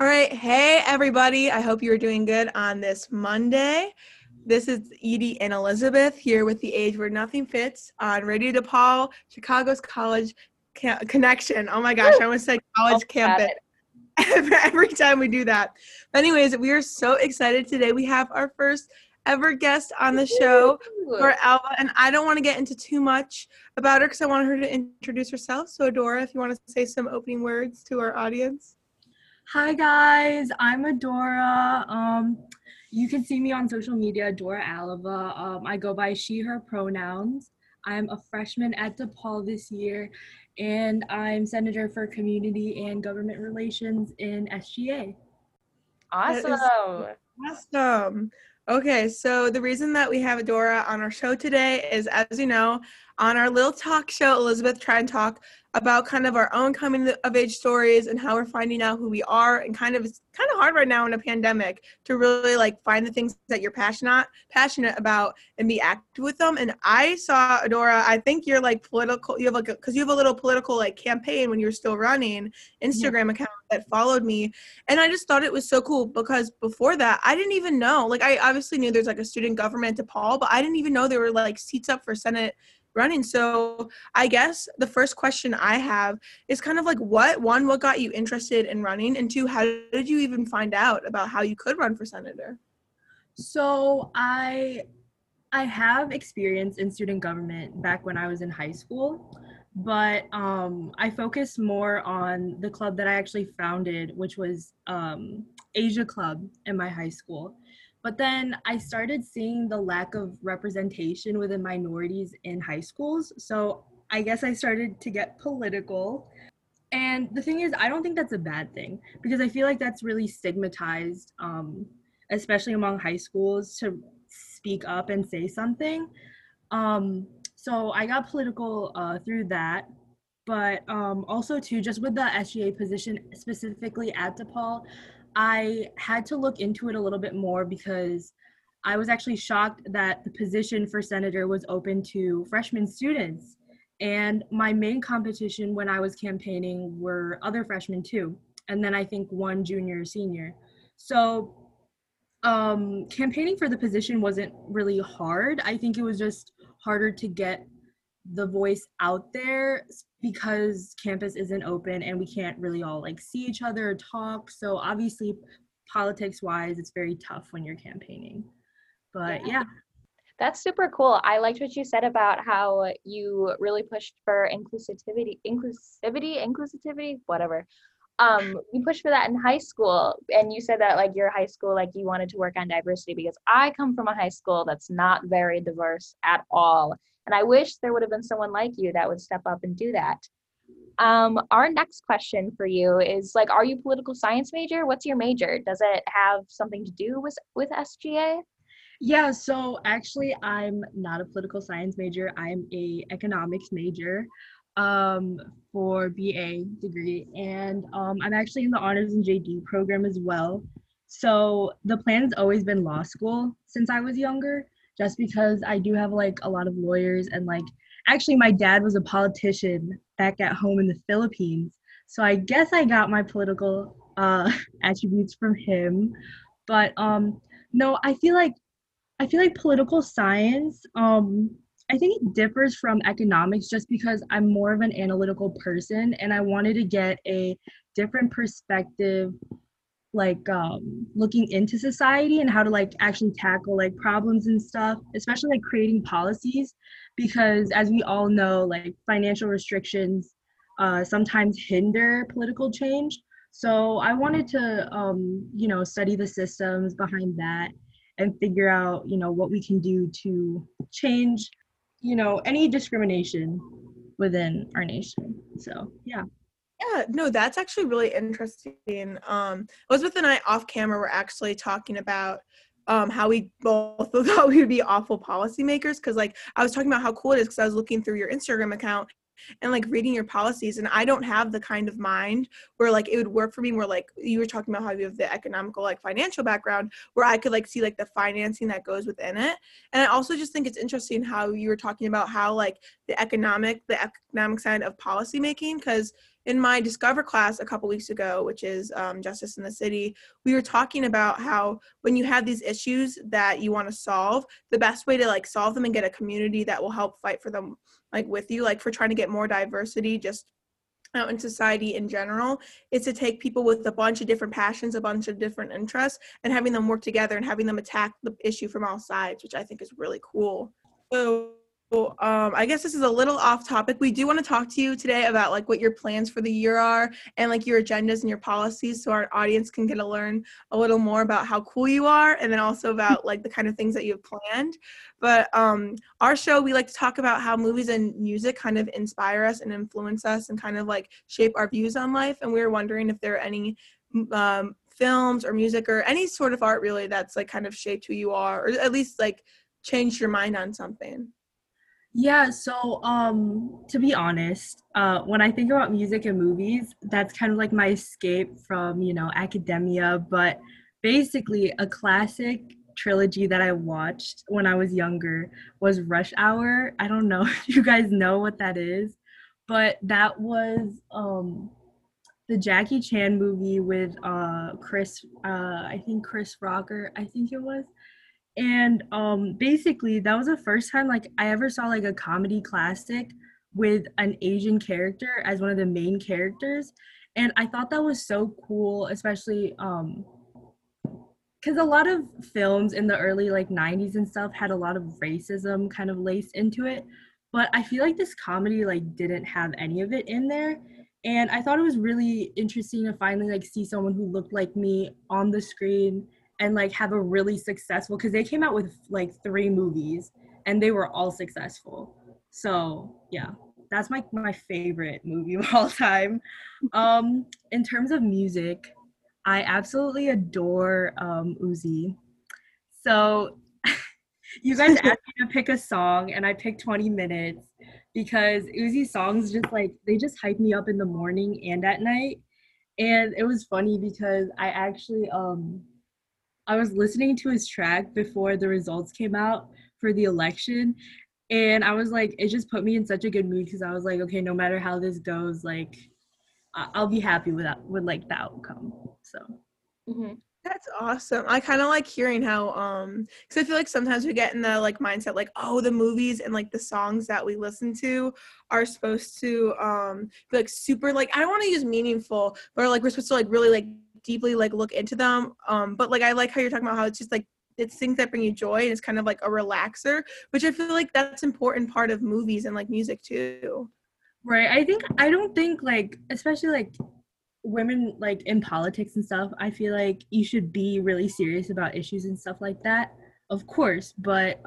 All right. Hey, everybody. I hope you're doing good on this Monday. This is Edie and Elizabeth here with The Age Where Nothing Fits on Radio DePaul, Chicago's College Connection. Oh, my gosh. I almost said college campus. Every time we do that. But anyways, we are so excited today. We have our first ever guest on the show, Adora Alava, and I don't want to get into too much about her because I want her to introduce herself. So, Adora, if you want to say some opening words to our audience. Hi guys, I'm Adora. You can see me on social media, Adora Alava. I go by she, her pronouns. I'm a freshman at DePaul this year, and I'm Senator for Community and Government Relations in SGA. Awesome. Awesome. Okay, so the reason that we have Adora on our show today is, as you know, on our little talk show, Elizabeth tried to talk about kind of our own coming-of-age stories and how we're finding out who we are, and it's kind of hard right now in a pandemic to really, like, find the things that you're passionate about and be active with them. And I saw, Adora, I think you're, like, political, you have, like, because you have a little political, like, campaign when you're still running, Instagram account that followed me, and I just thought it was so cool because before that, I didn't even know, like, I obviously knew there's, like, a student government at DePaul, but I didn't even know there were, like, seats up for Senate running. So I guess the first question I have is kind of like, what got you interested in running, and two, how did you even find out about how you could run for senator? So I have experience in student government back when I was in high school, but I focused more on the club that I actually founded, which was Asia Club in my high school. But then I started seeing the lack of representation within minorities in high schools. So I guess I started to get political. And the thing is, I don't think that's a bad thing, because I feel like that's really stigmatized, especially among high schools, to speak up and say something. So I got political through that. But also, too, just with the SGA position specifically at DePaul, I had to look into it a little bit more, because I was actually shocked that the position for senator was open to freshman students. And my main competition when I was campaigning were other freshmen too. And then I think one junior or senior. So campaigning for the position wasn't really hard. I think it was just harder to get the voice out there, because campus isn't open and we can't really all, like, see each other or talk. So obviously politics wise, it's very tough when you're campaigning, but yeah. That's super cool. I liked what you said about how you really pushed for inclusivity, whatever. You pushed for that in high school, and you said that, like, your high school, like, you wanted to work on diversity, because I come from a high school that's not very diverse at all. And I wish there would have been someone like you that would step up and do that. Our next question for you is, like, are you a political science major? What's your major? Does it have something to do with SGA? Yeah, so actually I'm not a political science major. I'm a economics major for BA degree. And I'm actually in the honors and JD program as well. So the plan has always been law school since I was younger, just because I do have, like, a lot of lawyers, and, like, actually my dad was a politician back at home in the Philippines. So I guess I got my political attributes from him. But no, I feel like political science, I think it differs from economics, just because I'm more of an analytical person, and I wanted to get a different perspective, like, looking into society and how to, like, actually tackle, like, problems and stuff, especially, like, creating policies, because as we all know, like, financial restrictions sometimes hinder political change. So I wanted to, you know, study the systems behind that and figure out, you know, what we can do to change, you know, any discrimination within our nation. So, yeah. Yeah, no, that's actually really interesting. Elizabeth and I off camera were actually talking about how we both thought we would be awful policymakers, because, like, I was talking about how cool it is because I was looking through your Instagram account and, like, reading your policies, and I don't have the kind of mind where, like, it would work for me, where, like, you were talking about how you have the economical, like, financial background, where I could, like, see, like, the financing that goes within it. And I also just think it's interesting how you were talking about how, like, the economic side of policymaking, because in my Discover class a couple weeks ago, which is Justice in the City, we were talking about how when you have these issues that you want to solve, the best way to like solve them and get a community that will help fight for them, like with you, like for trying to get more diversity just out in society in general, is to take people with a bunch of different passions, a bunch of different interests, and having them work together and having them attack the issue from all sides, which I think is really cool. So I guess this is a little off topic. We do want to talk to you today about like what your plans for the year are and like your agendas and your policies, so our audience can get to learn a little more about how cool you are, and then also about like the kind of things that you have planned. But our show, we like to talk about how movies and music kind of inspire us and influence us and kind of like shape our views on life. And we were wondering if there are any films or music or any sort of art really that's like kind of shaped who you are, or at least like changed your mind on something. Yeah, so to be honest, when I think about music and movies, that's kind of like my escape from, you know, academia. But basically, a classic trilogy that I watched when I was younger was Rush Hour. I don't know if you guys know what that is, but that was the Jackie Chan movie with Chris Rock, I think it was. And basically, that was the first time like I ever saw like a comedy classic with an Asian character as one of the main characters. And I thought that was so cool, especially because a lot of films in the early like 90s and stuff had a lot of racism kind of laced into it. But I feel like this comedy like didn't have any of it in there. And I thought it was really interesting to finally like see someone who looked like me on the screen and like have a really successful, because they came out with like 3 movies and they were all successful. So yeah, that's my favorite movie of all time. In terms of music, I absolutely adore Uzi. So you guys asked me to pick a song and I picked 20 Minutes because Uzi songs just like, they just hype me up in the morning and at night. And it was funny because I actually, I was listening to his track before the results came out for the election, and I was like, it just put me in such a good mood because I was like, okay, no matter how this goes, like, I'll be happy with like the outcome. So mm-hmm. That's awesome. I kind of like hearing how because I feel like sometimes we get in the like mindset like, oh, the movies and like the songs that we listen to are supposed to be like super like, I don't want to use meaningful, but like we're supposed to like really like deeply like look into them, but like I like how you're talking about how it's just like it's things that bring you joy and it's kind of like a relaxer, which I feel like that's important part of movies and like music too, right? I don't think like, especially like women like in politics and stuff, I feel like you should be really serious about issues and stuff like that, of course, but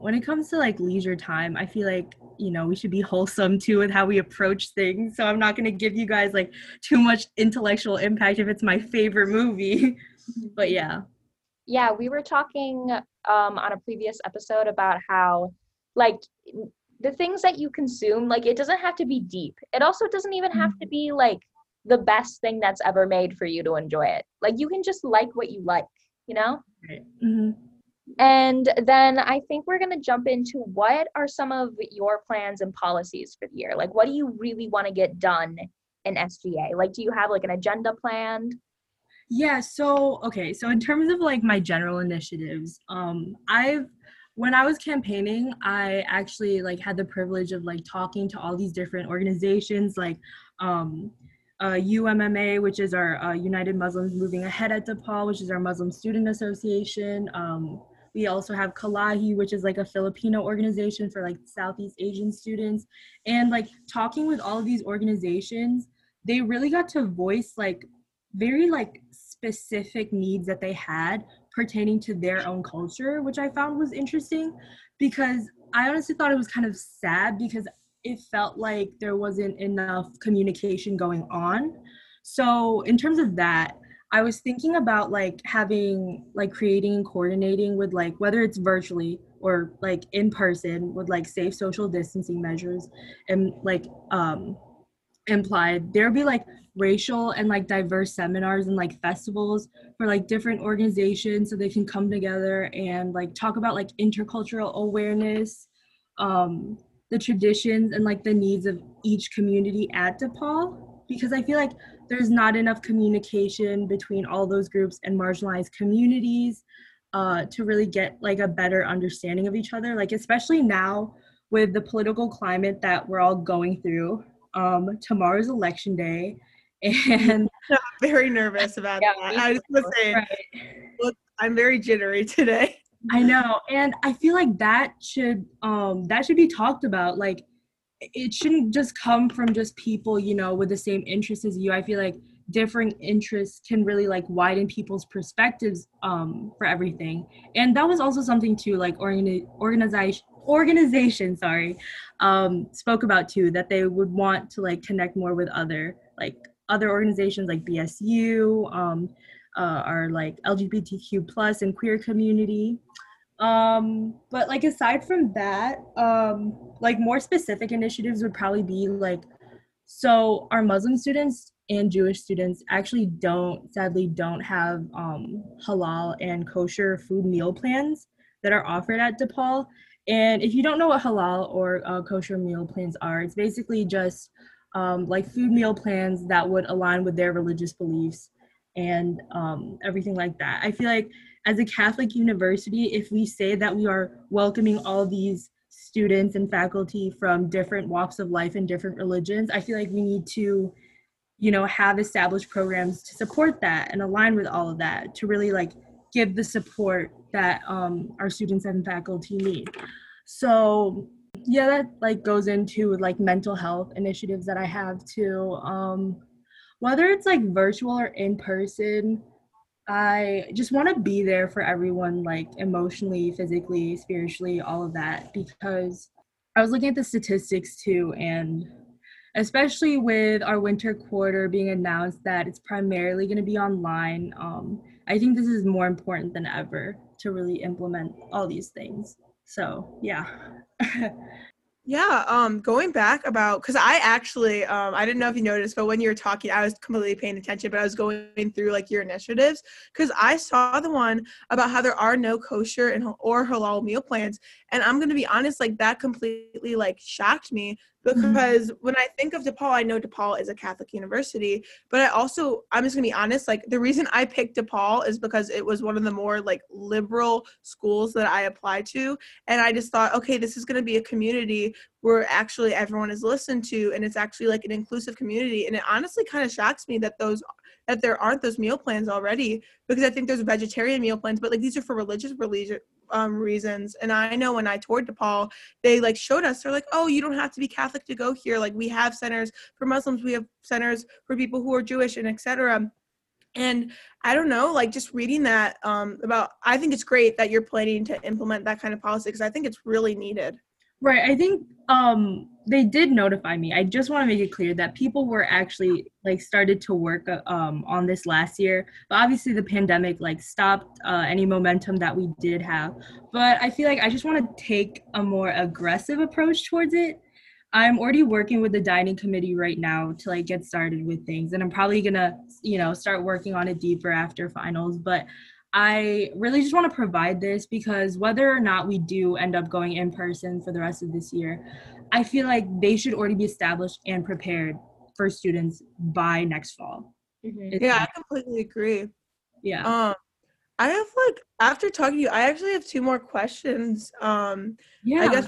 when it comes to like leisure time, I feel like, you know, we should be wholesome too with how we approach things. So I'm not going to give you guys like too much intellectual impact if it's my favorite movie. But yeah. Yeah, we were talking on a previous episode about how like the things that you consume, like it doesn't have to be deep. It also doesn't even have to be like the best thing that's ever made for you to enjoy it. Like you can just like what you like, you know? Right. Mm-hmm. And then I think we're going to jump into what are some of your plans and policies for the year? Like, what do you really want to get done in SGA? Like, do you have like an agenda planned? Yeah. So in terms of like my general initiatives, when I was campaigning, I actually like had the privilege of like talking to all these different organizations, like, UMMA, which is our United Muslims Moving Ahead at DePaul, which is our Muslim Student Association. We also have Kalahi, which is like a Filipino organization for like Southeast Asian students. And like talking with all of these organizations, they really got to voice like very like specific needs that they had pertaining to their own culture, which I found was interesting because I honestly thought it was kind of sad because it felt like there wasn't enough communication going on. So in terms of that, I was thinking about like having like creating and coordinating with like, whether it's virtually or like in person, with like safe social distancing measures and like implied, there'll be like racial and like diverse seminars and like festivals for like different organizations so they can come together and like talk about like intercultural awareness, the traditions and like the needs of each community at DePaul. because I feel like there's not enough communication between all those groups and marginalized communities to really get like a better understanding of each other, like especially now with the political climate that we're all going through. Tomorrow's election day, and I'm very nervous about that. I just was saying, right. I'm very jittery today. I know, and I feel like that should be talked about. Like, it shouldn't just come from just people, you know, with the same interests as you. I feel like differing interests can really like widen people's perspectives for everything. And that was also something too, like organizations spoke about too, that they would want to like connect more with other organizations like BSU, our like LGBTQ+ and queer community. But like aside from that, like more specific initiatives would probably be like, so our Muslim students and Jewish students actually sadly don't have halal and kosher food meal plans that are offered at DePaul. And if you don't know what halal or kosher meal plans are, it's basically just like food meal plans that would align with their religious beliefs and everything like that. I feel like as a Catholic university, if we say that we are welcoming all these students and faculty from different walks of life and different religions, I feel like we need to, you know, have established programs to support that and align with all of that to really like give the support that our students and faculty need. So yeah, that like goes into like mental health initiatives that I have too. Whether it's like virtual or in person, I just want to be there for everyone, like emotionally, physically, spiritually, all of that, because I was looking at the statistics too, and especially with our winter quarter being announced that it's primarily going to be online, I think this is more important than ever to really implement all these things. So, yeah. Yeah, going back about, because I actually, I didn't know if you noticed, but when you were talking, I was completely paying attention, but I was going through like your initiatives, because I saw the one about how there are no kosher or halal meal plans. And I'm going to be honest, like that completely like shocked me, because when I think of DePaul, I know DePaul is a Catholic university, but I'm just going to be honest, like the reason I picked DePaul is because it was one of the more like liberal schools that I applied to. And I just thought, okay, this is going to be a community where actually everyone is listened to, and it's actually like an inclusive community. And it honestly kind of shocks me that there aren't those meal plans already, because I think there's vegetarian meal plans, but like these are for religious reasons. And I know when I toured DePaul, they like showed us, they're like, oh, you don't have to be Catholic to go here. Like we have centers for Muslims, we have centers for people who are Jewish, and etc. And I don't know, like just reading that I think it's great that you're planning to implement that kind of policy, because I think it's really needed. Right. I think they did notify me. I just want to make it clear that people were actually like started to work on this last year, but obviously the pandemic like stopped any momentum that we did have. But I feel like I just want to take a more aggressive approach towards it. I'm already working with the dining committee right now to like get started with things, and I'm probably gonna, you know, start working on it deeper after finals. But I really just want to provide this, because whether or not we do end up going in person for the rest of this year, I feel like they should already be established and prepared for students by next fall. Mm-hmm. Yeah, I completely agree. Yeah. I have like, after talking to you, I actually have two more questions. Yeah. I guess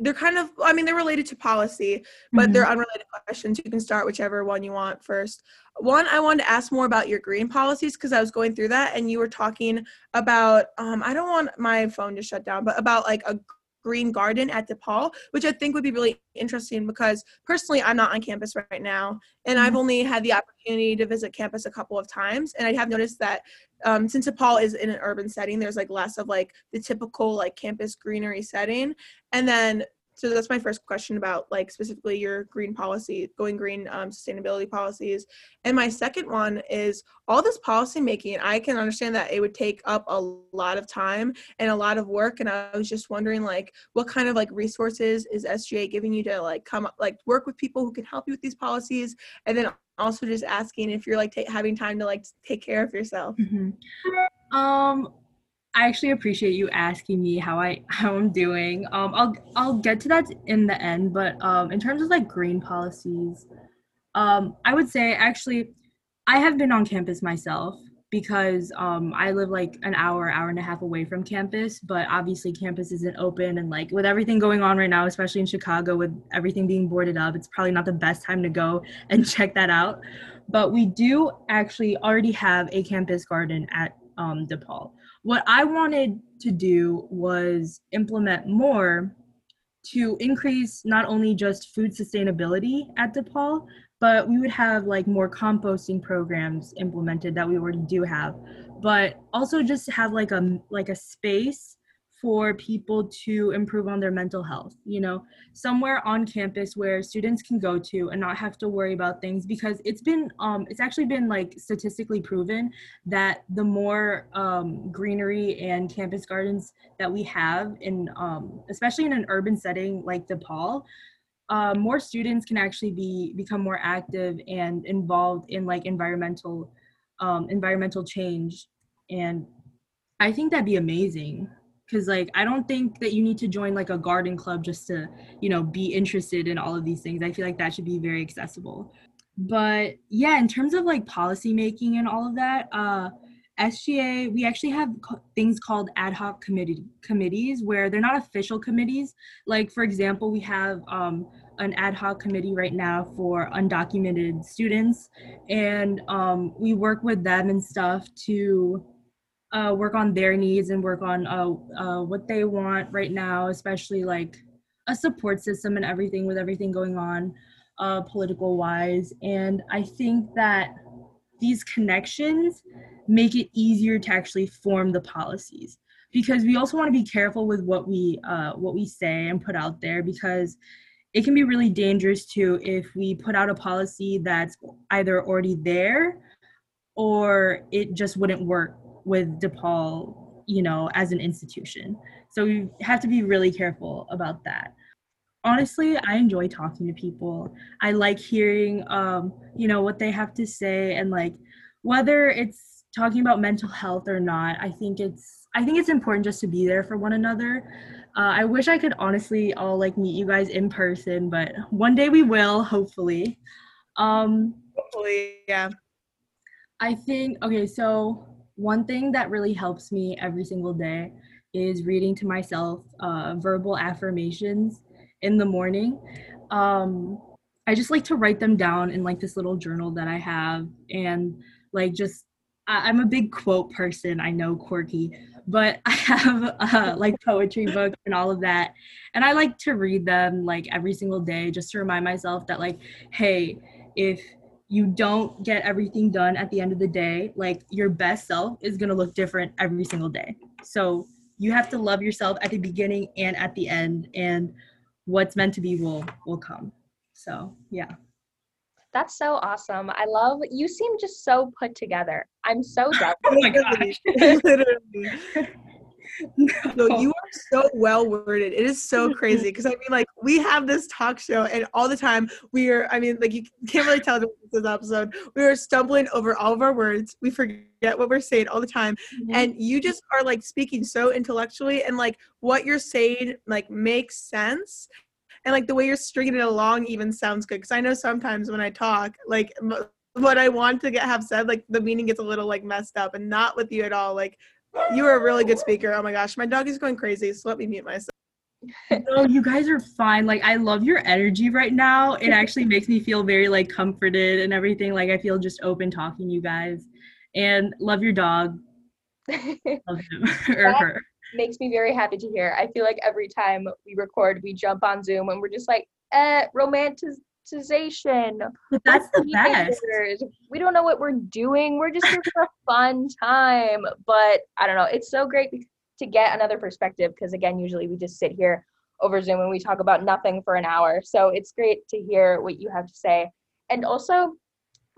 they're kind of, I mean, they're related to policy, but they're unrelated questions. You can start whichever one you want first. One, I wanted to ask more about your green policies, because I was going through that and you were talking about, I don't want my phone to shut down, but about like a green garden at DePaul, which I think would be really interesting, because personally, I'm not on campus right now, and I've only had the opportunity to visit campus a couple of times. And I have noticed that since DePaul is in an urban setting, there's like less of like the typical like campus greenery setting. And then, so that's my first question about like specifically your green policy, going green sustainability policies. And my second one is all this policy making, I can understand that it would take up a lot of time and a lot of work. And I was just wondering like, what kind of like resources is SGA giving you to like come like work with people who can help you with these policies? And then also just asking if you're like having time to like take care of yourself. Mm-hmm. I actually appreciate you asking me how I'm doing. I'll get to that in the end, but in terms of like green policies, I would say, actually, I have been on campus myself because I live like an hour and a half away from campus, but obviously campus isn't open, and like with everything going on right now, especially in Chicago with everything being boarded up, it's probably not the best time to go and check that out. But we do actually already have a campus garden at DePaul. What I wanted to do was implement more to increase not only just food sustainability at DePaul, but we would have like more composting programs implemented that we already do have, but also just have like a space for people to improve on their mental health, you know, somewhere on campus where students can go to and not have to worry about things, because it's been, it's actually been like statistically proven that the more greenery and campus gardens that we have in, especially in an urban setting like DePaul, more students can actually become more active and involved in like environmental change. And I think that'd be amazing. Because, like, I don't think that you need to join, like, a garden club just to, you know, be interested in all of these things. I feel like that should be very accessible. But, yeah, in terms of, like, policy making and all of that, SGA, we actually have things called ad hoc committees where they're not official committees. Like, for example, we have an ad hoc committee right now for undocumented students. And we work with them and stuff to work on their needs and work on what they want right now, especially like a support system and everything with everything going on political wise. And I think that these connections make it easier to actually form the policies, because we also want to be careful with what we say and put out there, because it can be really dangerous too if we put out a policy that's either already there or it just wouldn't work with DePaul, you know, as an institution. So we have to be really careful about that. Honestly, I enjoy talking to people. I like hearing, you know, what they have to say, and like whether it's talking about mental health or not, I think it's important just to be there for one another. I wish I could honestly all like meet you guys in person, but one day we will, hopefully. Hopefully, yeah. I think, okay, so one thing that really helps me every single day is reading to myself verbal affirmations in the morning. I just like to write them down in like this little journal that I have, and like just, I'm a big quote person, I know, quirky, but I have like poetry books and all of that. And I like to read them like every single day just to remind myself that like, hey, if you don't get everything done at the end of the day, like your best self is gonna look different every single day. So you have to love yourself at the beginning and at the end, and what's meant to be will come. So yeah. That's so awesome. I love, you seem just so put together. I'm so jealous. Oh my gosh. Literally. No, you are so well worded. It is so crazy, because I mean, like, we have this talk show and all the time we are, I mean, like, you can't really tell this episode, we are stumbling over all of our words, we forget what we're saying all the time. Mm-hmm. And you just are like speaking so intellectually, and like what you're saying like makes sense, and like the way you're stringing it along even sounds good, because I know sometimes when I talk, like what I want to have said, like the meaning gets a little like messed up, and not with you at all. Like, you are a really good speaker. Oh my gosh, my dog is going crazy, so let me mute myself. No, you guys are fine. Like, I love your energy right now. It actually makes me feel very like comforted and everything. Like, I feel just open talking to you guys, and love your dog. Love him or her. Makes me very happy to hear. I feel like every time we record, we jump on Zoom and we're just like, romanticization. But that's the best. We don't know what we're doing. We're just here for a fun time. But I don't know. It's so great to get another perspective, because again, usually we just sit here over Zoom and we talk about nothing for an hour. So it's great to hear what you have to say. And also,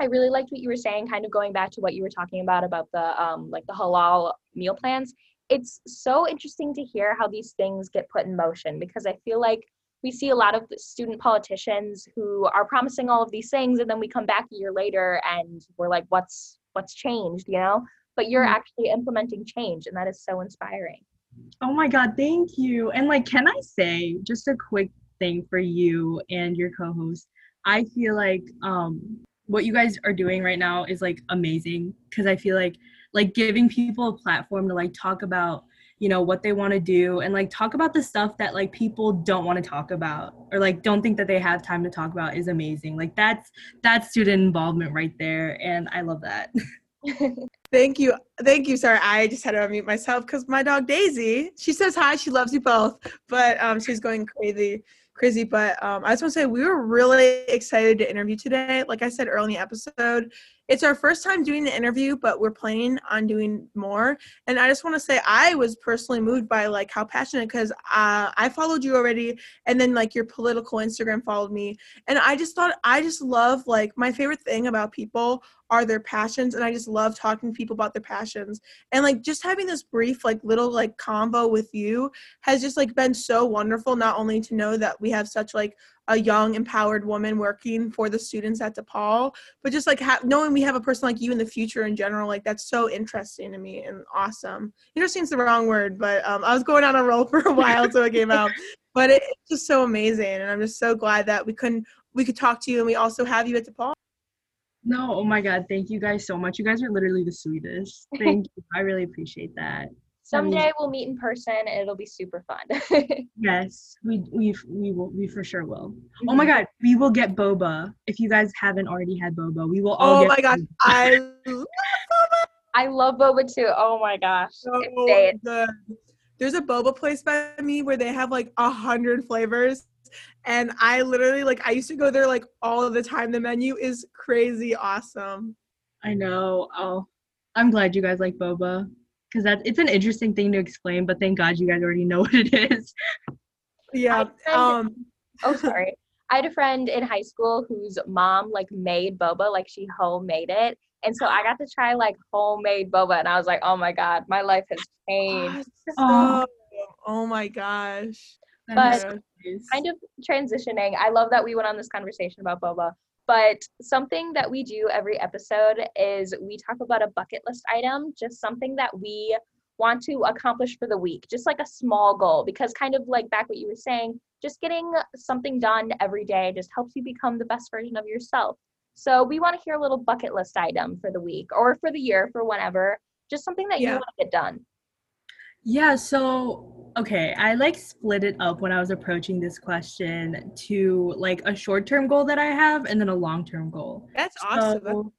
I really liked what you were saying, kind of going back to what you were talking about the like the halal meal plans. It's so interesting to hear how these things get put in motion, because I feel like we see a lot of student politicians who are promising all of these things, and then we come back a year later and we're like, what's changed, you know? But you're actually implementing change, and that is so inspiring. Oh my God, thank you. And like, can I say just a quick thing for you and your co-host? I feel like what you guys are doing right now is like amazing, because I feel like giving people a platform to like talk about, you know, what they want to do, and like talk about the stuff that like people don't want to talk about or like don't think that they have time to talk about is amazing. Like that's student involvement right there, and I love that. Thank you. Sorry, I just had to unmute myself because my dog Daisy, she says hi, she loves you both, but she's going crazy. But I just want to say we were really excited to interview today. Like I said early in the episode, it's our first time doing the interview, but we're planning on doing more. And I just want to say I was personally moved by like how passionate, because I followed you already, and then like your political Instagram followed me, and I just love, like, my favorite thing about people are their passions, and I just love talking to people about their passions. And like just having this brief like little like combo with you has just like been so wonderful, not only to know that we have such like a young empowered woman working for the students at DePaul, but just like knowing we have a person like you in the future in general, like that's so interesting to me and awesome. Interesting's the wrong word, but I was going on a roll for a while until it came out, but it's just so amazing, and I'm just so glad that we could talk to you, and we also have you at DePaul. No, oh my God, thank you guys so much. You guys are literally the sweetest. Thank you. I really appreciate that. Someday we'll meet in person and it'll be super fun. Yes, we for sure will. Oh my God, we will get boba. If you guys haven't already had boba, we will all get boba. Oh my gosh, I love boba. I love boba too. Oh my gosh. So good. There's a boba place by me where they have like 100 flavors. And I literally, like, I used to go there, like, all of the time. The menu is crazy awesome. I know. Oh, I'm glad you guys like boba, because it's an interesting thing to explain, but thank God you guys already know what it is. Yeah. I had a friend in high school whose mom, like, made boba. Like, she homemade it. And so I got to try, like, homemade boba, and I was like, oh, my God, my life has changed. Oh my gosh. But kind of transitioning, I love that we went on this conversation about boba, but something that we do every episode is we talk about a bucket list item, just something that we want to accomplish for the week, just like a small goal, because kind of like back what you were saying, just getting something done every day just helps you become the best version of yourself. So we want to hear a little bucket list item for the week or for the year, for whenever, just something that you want to get done. Yeah, so, okay, I, like, split it up when I was approaching this question to, like, a short-term goal that I have and then a long-term goal. That's awesome.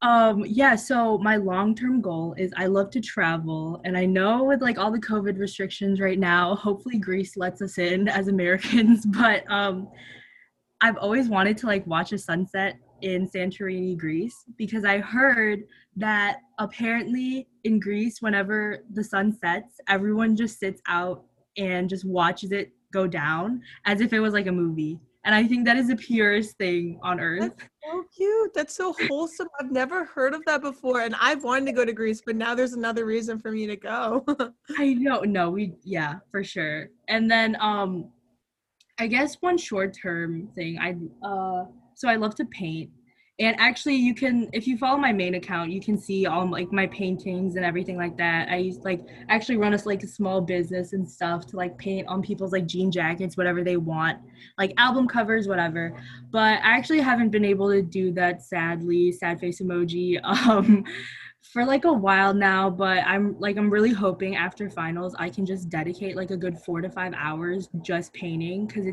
So, so my long-term goal is I love to travel, and I know with, like, all the COVID restrictions right now, hopefully Greece lets us in as Americans, but I've always wanted to, like, watch a sunset in Santorini, Greece, because I heard that apparently in Greece, whenever the sun sets, everyone just sits out and just watches it go down as if it was like a movie. And I think that is the purest thing on earth. That's so cute. That's so wholesome. I've never heard of that before. And I've wanted to go to Greece, but now there's another reason for me to go. I know. No, yeah, for sure. And then I guess one short-term thing, so I love to paint. And actually you can, if you follow my main account, you can see all like my paintings and everything like that. I used like actually run a small business and stuff to like paint on people's like jean jackets, whatever they want, like album covers, whatever. But I actually haven't been able to do that, sadly, sad face emoji, for like a while now, but I'm really hoping after finals I can just dedicate like a good 4 to 5 hours just painting, because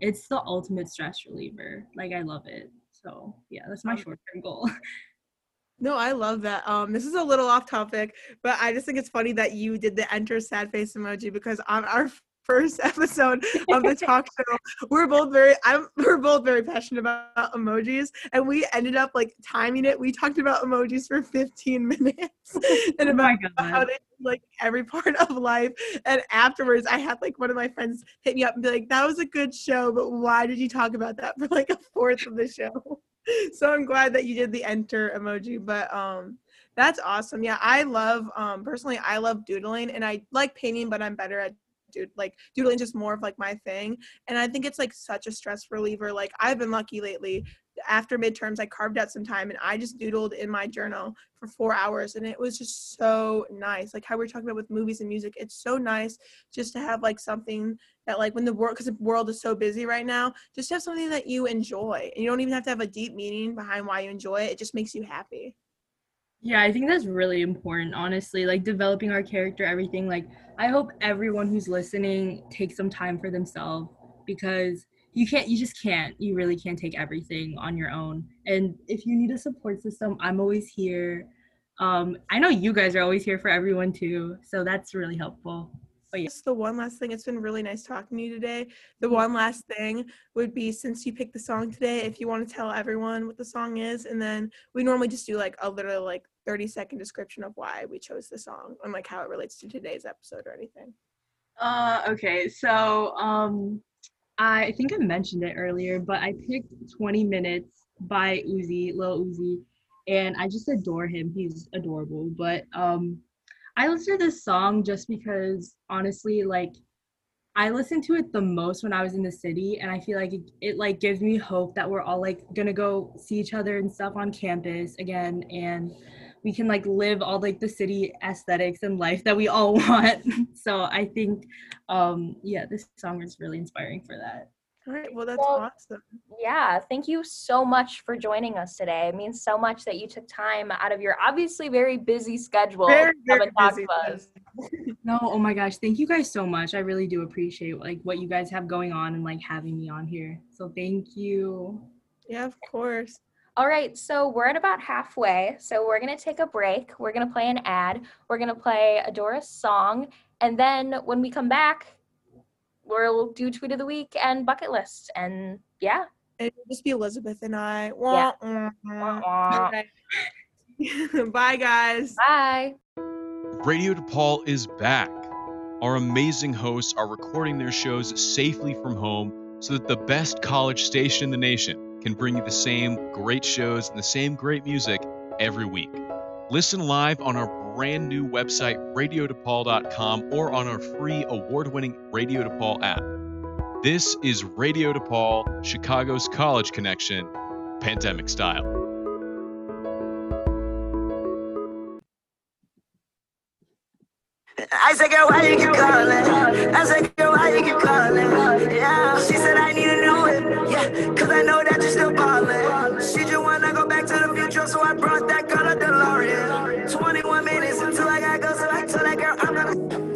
it's the ultimate stress reliever. Like I love it. So yeah, that's my short-term goal. No, I love that. This is a little off topic, but I just think it's funny that you did the enter sad face emoji, because on our first episode of the talk show, we're both very passionate about emojis, and we ended up like timing it. We talked about emojis for 15 minutes and about how they like every part of life. And afterwards I had like one of my friends hit me up and be like, that was a good show, but why did you talk about that for like a fourth of the show? So I'm glad that you did the enter emoji, but that's awesome. Yeah, I love personally I love doodling, and I like painting, but I'm better at doodling, just more of like my thing. And I think it's like such a stress reliever. Like I've been lucky lately after midterms, I carved out some time and I just doodled in my journal for 4 hours. And it was just so nice. Like how we were talking about with movies and music, it's so nice just to have like something that like when the world, because the world is so busy right now, just have something that you enjoy. And you don't even have to have a deep meaning behind why you enjoy it. It just makes you happy. Yeah, I think that's really important, honestly, like developing our character, everything. Like, I hope everyone who's listening takes some time for themselves, because you really can't take everything on your own. And if you need a support system, I'm always here. I know you guys are always here for everyone too, so that's really helpful. But yeah. Just the one last thing, it's been really nice talking to you today. The one last thing would be, since you picked the song today, if you want to tell everyone what the song is, and then we normally just do like a literal like 30-second description of why we chose the song and like how it relates to today's episode or anything. Okay, so I think I mentioned it earlier, but I picked 20 Minutes by Uzi, Lil Uzi, and I just adore him. He's adorable. But I listened to this song just because, honestly, like, I listened to it the most when I was in the city, and I feel like it like gives me hope that we're all like gonna go see each other and stuff on campus again, and we can like live all like the city aesthetics and life that we all want. So I think, yeah, this song is really inspiring for that. All right, well, that's awesome. Yeah, thank you so much for joining us today. It means so much that you took time out of your obviously very busy schedule to come and talk to us. No, oh my gosh, thank you guys so much. I really do appreciate like what you guys have going on and like having me on here. So thank you. Yeah, of course. All right, so we're at about halfway. So we're gonna take a break. We're gonna play an ad. We're gonna play Adora's song. And then when we come back, we'll do Tweet of the Week and Bucket List, and yeah. It'll just be Elizabeth and I. Wah, yeah. Wah, wah. Okay. Bye, guys. Bye. Radio DePaul is back. Our amazing hosts are recording their shows safely from home so that the best college station in the nation can bring you the same great shows and the same great music every week. Listen live on our brand new website, RadioDePaul.com, or on our free award-winning Radio DePaul app. This is Radio DePaul, Chicago's college connection, pandemic style. I said, girl, why you keep calling? I said, girl, why you keep calling? Yeah, she said, I need to know it. Yeah, cause I know that you're still ballin'. She just wanna go back to the future, so I brought that girl a DeLorean. 21 minutes until I gotta go, so I told that girl I'm gonna...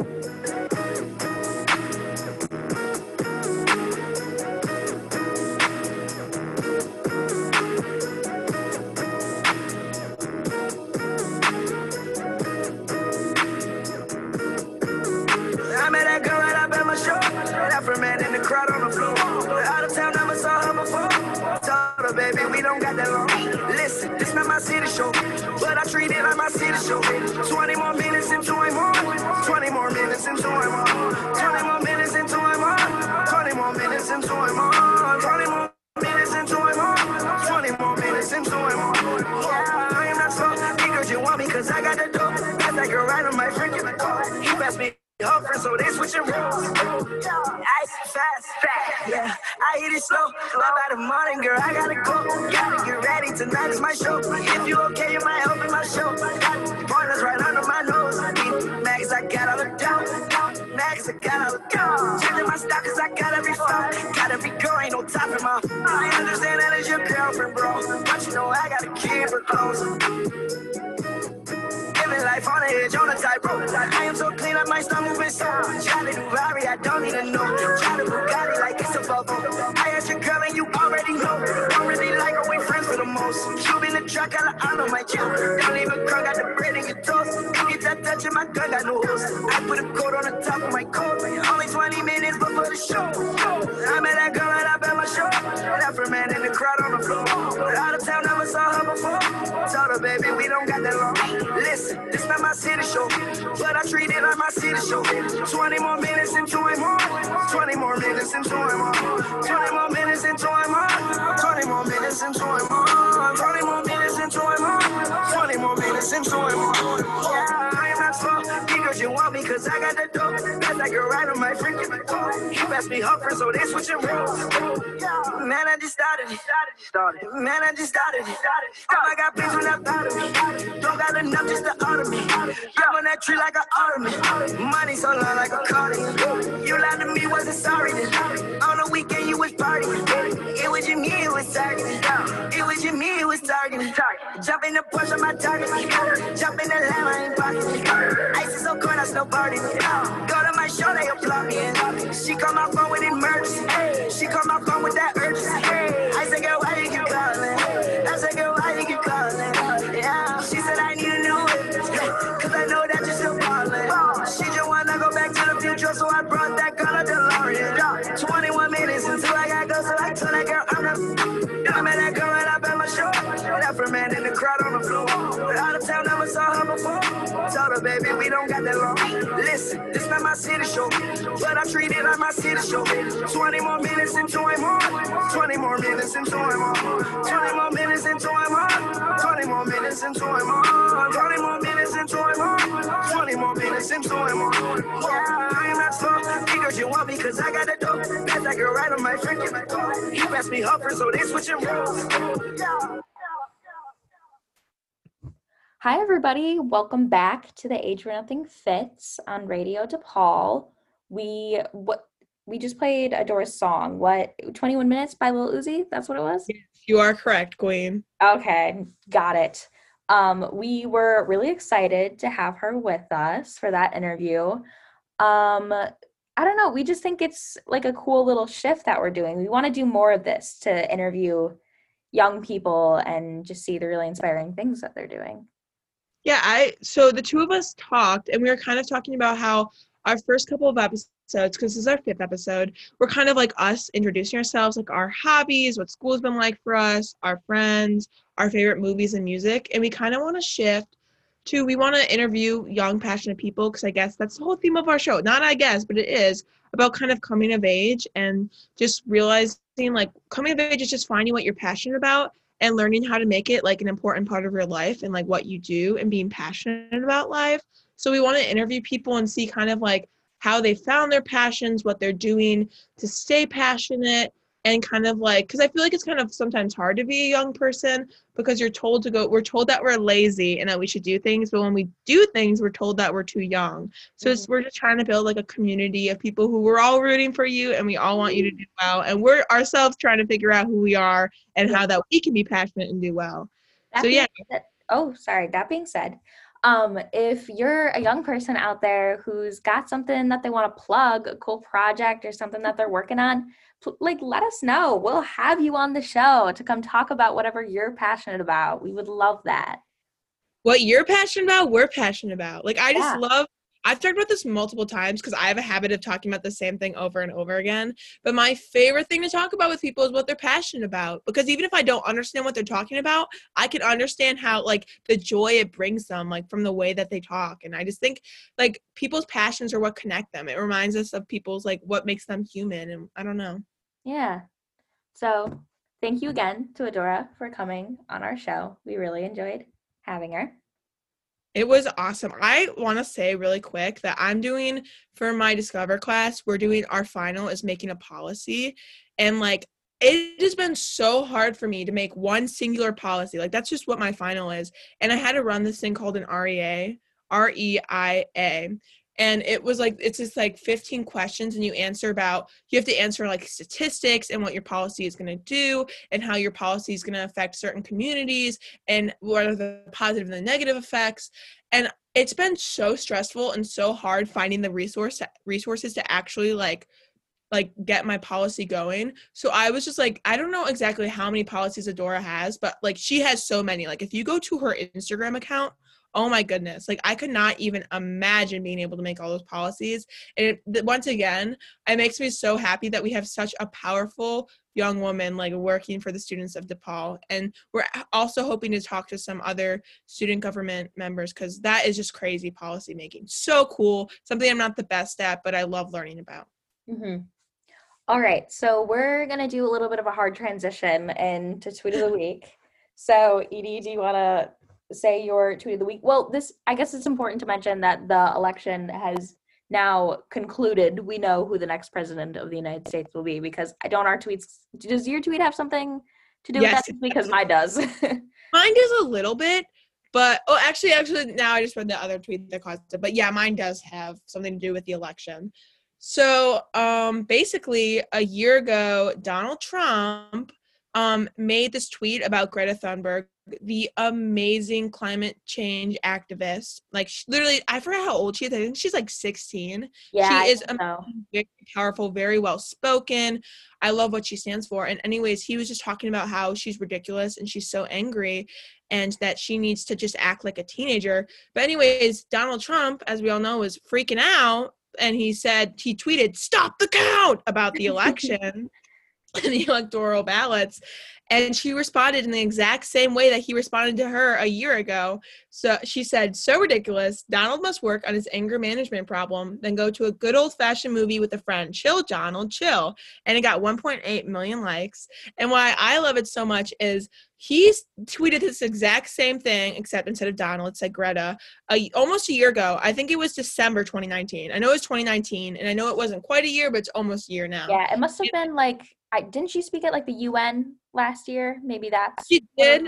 But I treat it like my city show. 20 more minutes into I'm on. 20 more minutes into I'm on. 20 more minutes into I'm on. 20 more minutes into I'm on. 20 more minutes into I'm on. 20 more minutes into I'm on. Yeah, I am not soft because you want me, cause I got the dope. Got that girl right on my freaking door. He passed me her friend, so they switching roles. I fast, fast, yeah. I hit it slow. Love out of morning, girl. I gotta go. Gotta get ready. Tonight is my show. If you okay, you might help in my show. Got pointers right under my nose. Mags, I got all the dough. Mags, I got all the dough. Changing my stock, cause I got every phone. Got every girl, ain't no top in my. I understand that is your girlfriend, bro. But you know I gotta keep her close. Life on the edge, on the tightrope. I am so clean, I might start moving so. Try to do Rari, I don't need to know. Try to Bugatti like it's a bubble. I asked your girl and you already know. Don't really like her, we friends for the most. Shoot in the truck, I know my job. Don't leave a crunk, got the bread in your toast. You get that touch in my gun, got no host. I put a coat on the top of my coat. Only 20 minutes before the show. I met that girl right up at my show. That for man in the crowd on the floor. But out of town, never saw her before. Told her, baby, we don't got that long. Listen. This not my city show, but I treat it like my city show. 20 more minutes into I'm on. 20 more minutes into I'm on. 20 more minutes into I'm on. 20 more minutes into I'm on. 20 more minutes into I'm on. 20 more minutes into I'm on. Yeah, I am not I smoke. Niggas, you want me cause I got the dope. That's like a ride on my freaking phone. You pass me hopper, so that's what you want. Man, I just started. Man, I just started. I got bitch when I thought of me. Don't got enough just to order me. I'm on that tree like an ottoman. Money so long like a cardigan. You lied to me, wasn't sorry then. On the weekend you was partying. It was your me, it was targeting. It was your me, it was targeting. Jump in the push on my target. Jump in the lamb, I ain't pocketing. Ice is so cold, I snowboarding. Go to my show, they applaud me. She called my phone with emergency. She called my phone with that urgency. I said, girl, why you keep calling? I said, girl, why you keep calling? Yeah. She said, I need a new whip. Cause I know that you're still ballin'. She just wanna go back to the future, so I brought that girl a DeLorean. 21 minutes until I got go, so I told that girl I'm not. I met that girl right up at my show. That for man in the crowd on the floor. But out of town, never saw her before. Told her, baby, we don't got that long. Listen, this not my city show, but I treat it like my city show. 20 more minutes into I'm on. 20 more minutes into I'm on. 20 more minutes into I'm on. 20 more minutes into I'm on. 20 more minutes into I'm on. 20 more minutes into I'm on. I am not slow. Niggas, you want me cause I got the dope. That's like a ride on my freaking phone. You pass me hopper, so they switching roles. Hi, everybody. Welcome back to the Age Where Nothing Fits on Radio DePaul. We just played Adora's song. What, 21 Minutes by Lil Uzi? That's what it was? Yes, you are correct, Queen. Okay, got it. We were really excited to have her with us for that interview. I don't know. We just think it's like a cool little shift that we're doing. We want to do more of this to interview young people and just see the really inspiring things that they're doing. Yeah, so the two of us talked, and we were kind of talking about how our first couple of episodes, because this is our fifth episode, were kind of like us introducing ourselves, like our hobbies, what school's been like for us, our friends, our favorite movies and music. And we kind of want to shift to, we want to interview young, passionate people, because I guess that's the whole theme of our show. Not I guess, but it is about kind of coming of age and just realizing, like, coming of age is just finding what you're passionate about and learning how to make it like an important part of your life and like what you do and being passionate about life. So we want to interview people and see kind of like how they found their passions, what they're doing to stay passionate, and kind of like, because I feel like it's kind of sometimes hard to be a young person because we're told that we're lazy and that we should do things, but when we do things, we're told that we're too young. So we're just trying to build like a community of people who we're all rooting for you and we all want you to do well. And we're ourselves trying to figure out who we are and how that we can be passionate and do well. That being said, if you're a young person out there who's got something that they want to plug, a cool project or something that they're working on, let us know. We'll have you on the show to come talk about whatever you're passionate about. We would love that. What you're passionate about, we're passionate about. I've talked about this multiple times because I have a habit of talking about the same thing over and over again. But my favorite thing to talk about with people is what they're passionate about. Because even if I don't understand what they're talking about, I can understand how, like, the joy it brings them, like, from the way that they talk. And I just think, like, people's passions are what connect them. It reminds us of people's, like, what makes them human. And I don't know. Yeah. So thank you again to Adora for coming on our show. We really enjoyed having her. It was awesome. I want to say really quick that I'm doing, for my Discover class, our final is making a policy. And, like, it has been so hard for me to make one singular policy. Like, that's just what my final is. And I had to run this thing called an REIA. And it was like, it's just like 15 questions and you have to answer like statistics and what your policy is going to do and how your policy is going to affect certain communities and what are the positive and the negative effects. And it's been so stressful and so hard finding the resources to actually like get my policy going. So I was just like, I don't know exactly how many policies Adora has, but like she has so many. Like if you go to her Instagram account, oh my goodness. Like I could not even imagine being able to make all those policies. And once again, it makes me so happy that we have such a powerful young woman like working for the students of DePaul. And we're also hoping to talk to some other student government members because that is just crazy policy making. So cool. Something I'm not the best at, but I love learning about. Mm-hmm. All right. So we're going to do a little bit of a hard transition into Tweet of the Week. So Edie, do you want to say your tweet of the week. Well, this, I guess it's important to mention that the election has now concluded. We know who the next president of the United States will be, because don't our tweets, does your tweet have something to do with that? Because mine does. Mine does a little bit, but, oh, actually, now I just read the other tweet that caused it. But yeah, mine does have something to do with the election. So basically, a year ago, Donald Trump made this tweet about Greta Thunberg, the amazing climate change activist. Like, literally, I forgot how old she is. I think she's like 16. Yeah, she is amazing, very powerful, very well spoken. I love what she stands for. And anyways, he was just talking about how she's ridiculous and she's so angry and that she needs to just act like a teenager. But anyways, Donald Trump, as we all know, was freaking out. And he tweeted, "Stop the count," about the election and the electoral ballots. And she responded in the exact same way that he responded to her a year ago. So she said, "So ridiculous. Donald must work on his anger management problem, then go to a good old-fashioned movie with a friend. Chill, Donald, chill." And it got 1.8 million likes. And why I love it so much is he tweeted this exact same thing, except instead of Donald, it said Greta, almost a year ago. I think it was December 2019. I know it was 2019, and I know it wasn't quite a year, but it's almost a year now. Yeah, it must have been like... didn't she speak at like the UN last year? Maybe that's... She did.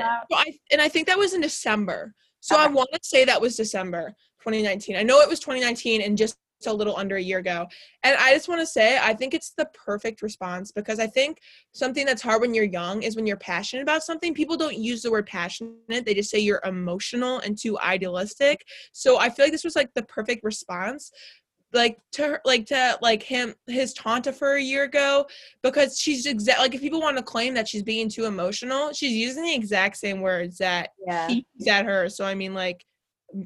And I think that was in December. So okay. I want to say that was December 2019. I know it was 2019 and just a little under a year ago. And I just want to say, I think it's the perfect response, because I think something that's hard when you're young is when you're passionate about something, people don't use the word passionate. They just say you're emotional and too idealistic. So I feel like this was like the perfect response. His taunt of her a year ago, because she's if people want to claim that she's being too emotional, she's using the exact same words that he used at her. So I mean, like,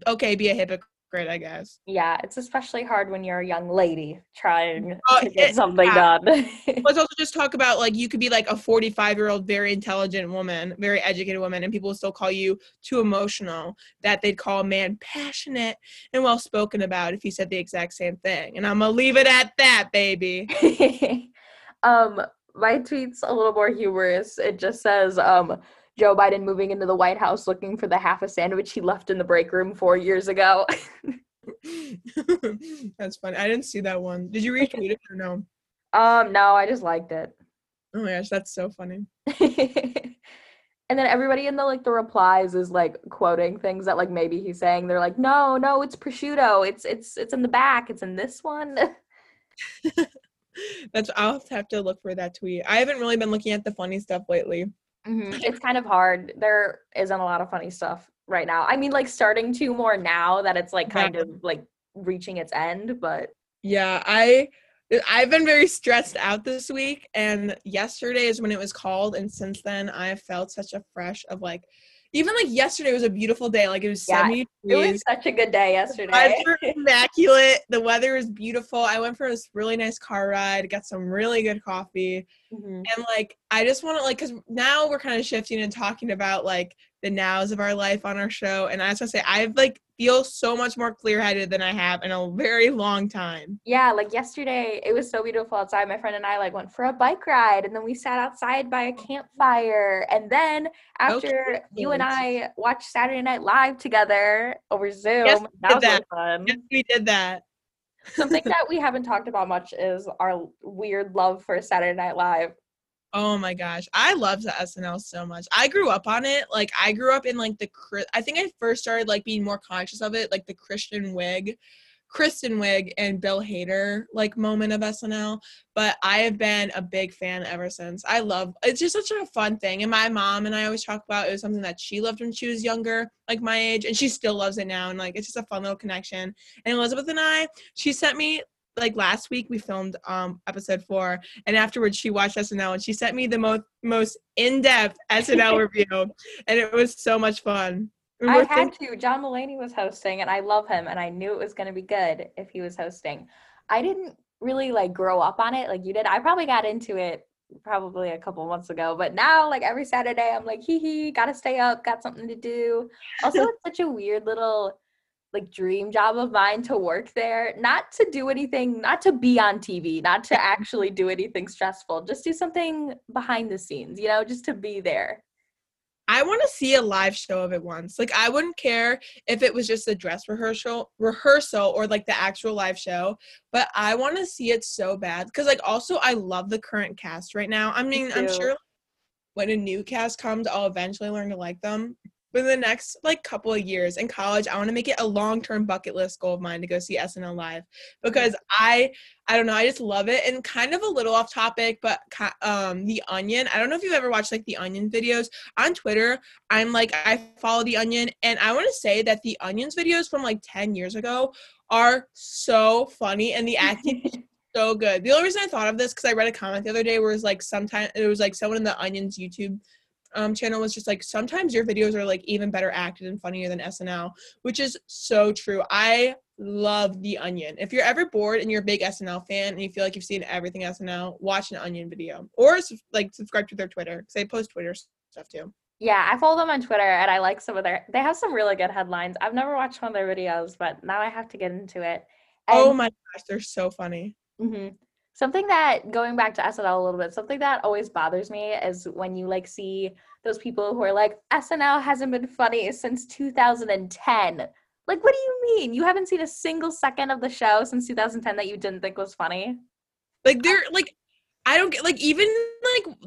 okay, be a hypocrite, I guess. Yeah, it's especially hard when you're a young lady trying to get something done. Let's also just talk about, like, you could be like a 45-year-old, very intelligent woman, very educated woman, and people will still call you too emotional, that they'd call a man passionate and well-spoken about if he said the exact same thing. And I'm going to leave it at that, baby. My tweet's a little more humorous. It just says, Joe Biden moving into the White House looking for the half a sandwich he left in the break room 4 years ago. That's funny. I didn't see that one. Did you retweet it or no? No, I just liked it. Oh my gosh, that's so funny. And then everybody in the replies is quoting things that maybe he's saying. They're like, no, it's prosciutto. It's in the back. It's in this one. I'll have to look for that tweet. I haven't really been looking at the funny stuff lately. Mm-hmm. It's kind of hard. There isn't a lot of funny stuff right now. I mean, starting to more now that it's kind of reaching its end, but yeah, I've been very stressed out this week, and yesterday is when it was called, and since then I have felt such a fresh of even yesterday was a beautiful day. It was 70 degrees. It was such a good day yesterday. I was immaculate. The weather was beautiful. I went for this really nice car ride, got some really good coffee. Mm-hmm. And I just want to because now we're kind of shifting and talking about the nows of our life on our show. And I just want to say, I feel so much more clear-headed than I have in a very long time. Yeah. Yesterday it was so beautiful outside. My friend and I went for a bike ride, and then we sat outside by a campfire. And then after you and I watched Saturday Night Live together over Zoom. Yes, that was fun. Yes, we did that. Something that we haven't talked about much is our weird love for Saturday Night Live. Oh my gosh. I love the SNL so much. I grew up on it. I grew up in I think I first started being more conscious of it, the Kristen Wiig and Bill Hader moment of SNL, but I have been a big fan ever since. I love it's just such a fun thing, and my mom and I always talk about it was something that she loved when she was younger, my age, and she still loves it now, and it's just a fun little connection. And Elizabeth and I, she sent me last week we filmed episode 4, and afterwards she watched SNL and she sent me the most in-depth SNL review, and it was so much fun. John Mulaney was hosting, and I love him, and I knew it was going to be good if he was hosting. I didn't really grow up on it like you did. I probably got into it a couple months ago, but now every Saturday I'm gotta stay up, got something to do. Also, it's such a weird little dream job of mine to work there, not to do anything, not to be on TV, not to actually do anything stressful, just do something behind the scenes, just to be there. I want to see a live show of it once. Like, I wouldn't care if it was just a dress rehearsal or like the actual live show, but I want to see it so bad because, like, also I love the current cast right now. I mean, I'm sure when a new cast comes, I'll eventually learn to like them. But in the next like couple of years in college, I want to make it a long-term bucket list goal of mine to go see SNL live because I don't know, I just love it. And kind of a little off topic, but The Onion, I don't know if you've ever watched like The Onion videos on Twitter. I'm like, I follow The Onion, and I want to say that The Onion's videos from like 10 years ago are so funny, and the acting is so good. The only reason I thought of this because I read a comment the other day where it was like sometimes it was like someone in The Onion's YouTube channel was just like, sometimes your videos are like even better acted and funnier than SNL, which is so true. I love The Onion. If you're ever bored and you're a big SNL fan and you feel like you've seen everything SNL, watch an Onion video or like subscribe to their Twitter because they post Twitter stuff too. Yeah, I follow them on Twitter and I like some of their, they have some really good headlines. I've never watched one of their videos, but now I have to get into it. And oh my gosh, they're so funny. Mm-hmm. Something that, going back to SNL a little bit, something that always bothers me is when you, like, see those people who are like, SNL hasn't been funny since 2010. Like, what do you mean? You haven't seen a single second of the show since 2010 that you didn't think was funny? Like, they're, like, I don't get, like, even,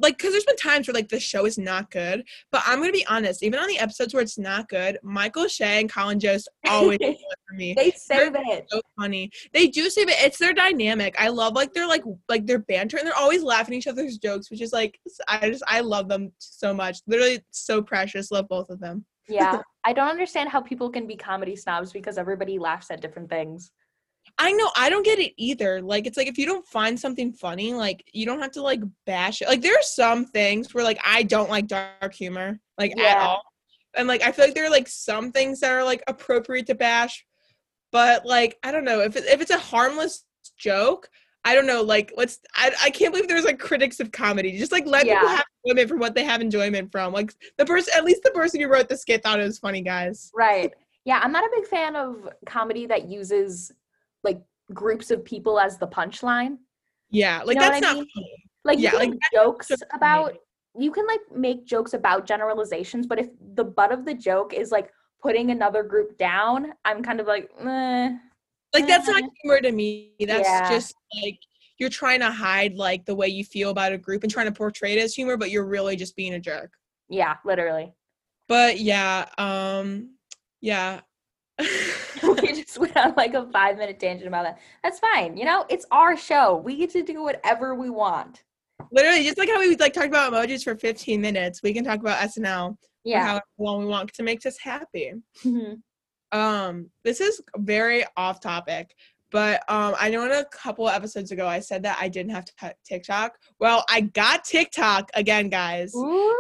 like, because there's been times where, like, the show is not good. But I'm going to be honest, even on the episodes where it's not good, Michael Shea and Colin Jost always do it for me. They save it. So funny. They do save it. It's their dynamic. I love, like, they're, like, their banter. And they're always laughing at each other's jokes, which is, like, I love them so much. Literally so precious. Love both of them. Yeah. I don't understand how people can be comedy snobs because everybody laughs at different things. I know, I don't get it either. Like, it's like if you don't find something funny, like, you don't have to, like, bash it. Like, there are some things where, like, I don't like dark humor, like, at all. And, like, I feel like there are, like, some things that are, like, appropriate to bash. But, like, I don't know. If it's a harmless joke, I don't know. Like, I can't believe there's, like, critics of comedy. Just, like, let people have enjoyment from what they have enjoyment from. Like, at least the person who wrote the skit thought it was funny, guys. Right. Yeah, I'm not a big fan of comedy that uses like groups of people as the punchline. Yeah, like, you know, that's not funny. Like, yeah, you can, like, jokes about, you can, like, make jokes about generalizations, but if the butt of the joke is, like, putting another group down, I'm kind of like, like, that's not humor to me. That's just, like, you're trying to hide, like, the way you feel about a group and trying to portray it as humor, but you're really just being a jerk. Yeah, literally. But we just went on like a 5-minute tangent about that. That's fine. You know, it's our show. We get to do whatever we want. Literally, just like how we like talked about emojis for 15 minutes, we can talk about SNL for how long we want to make us happy. Mm-hmm. This is very off topic, but I know in a couple of episodes ago, I said that I didn't have TikTok. Well, I got TikTok again, guys. Ooh.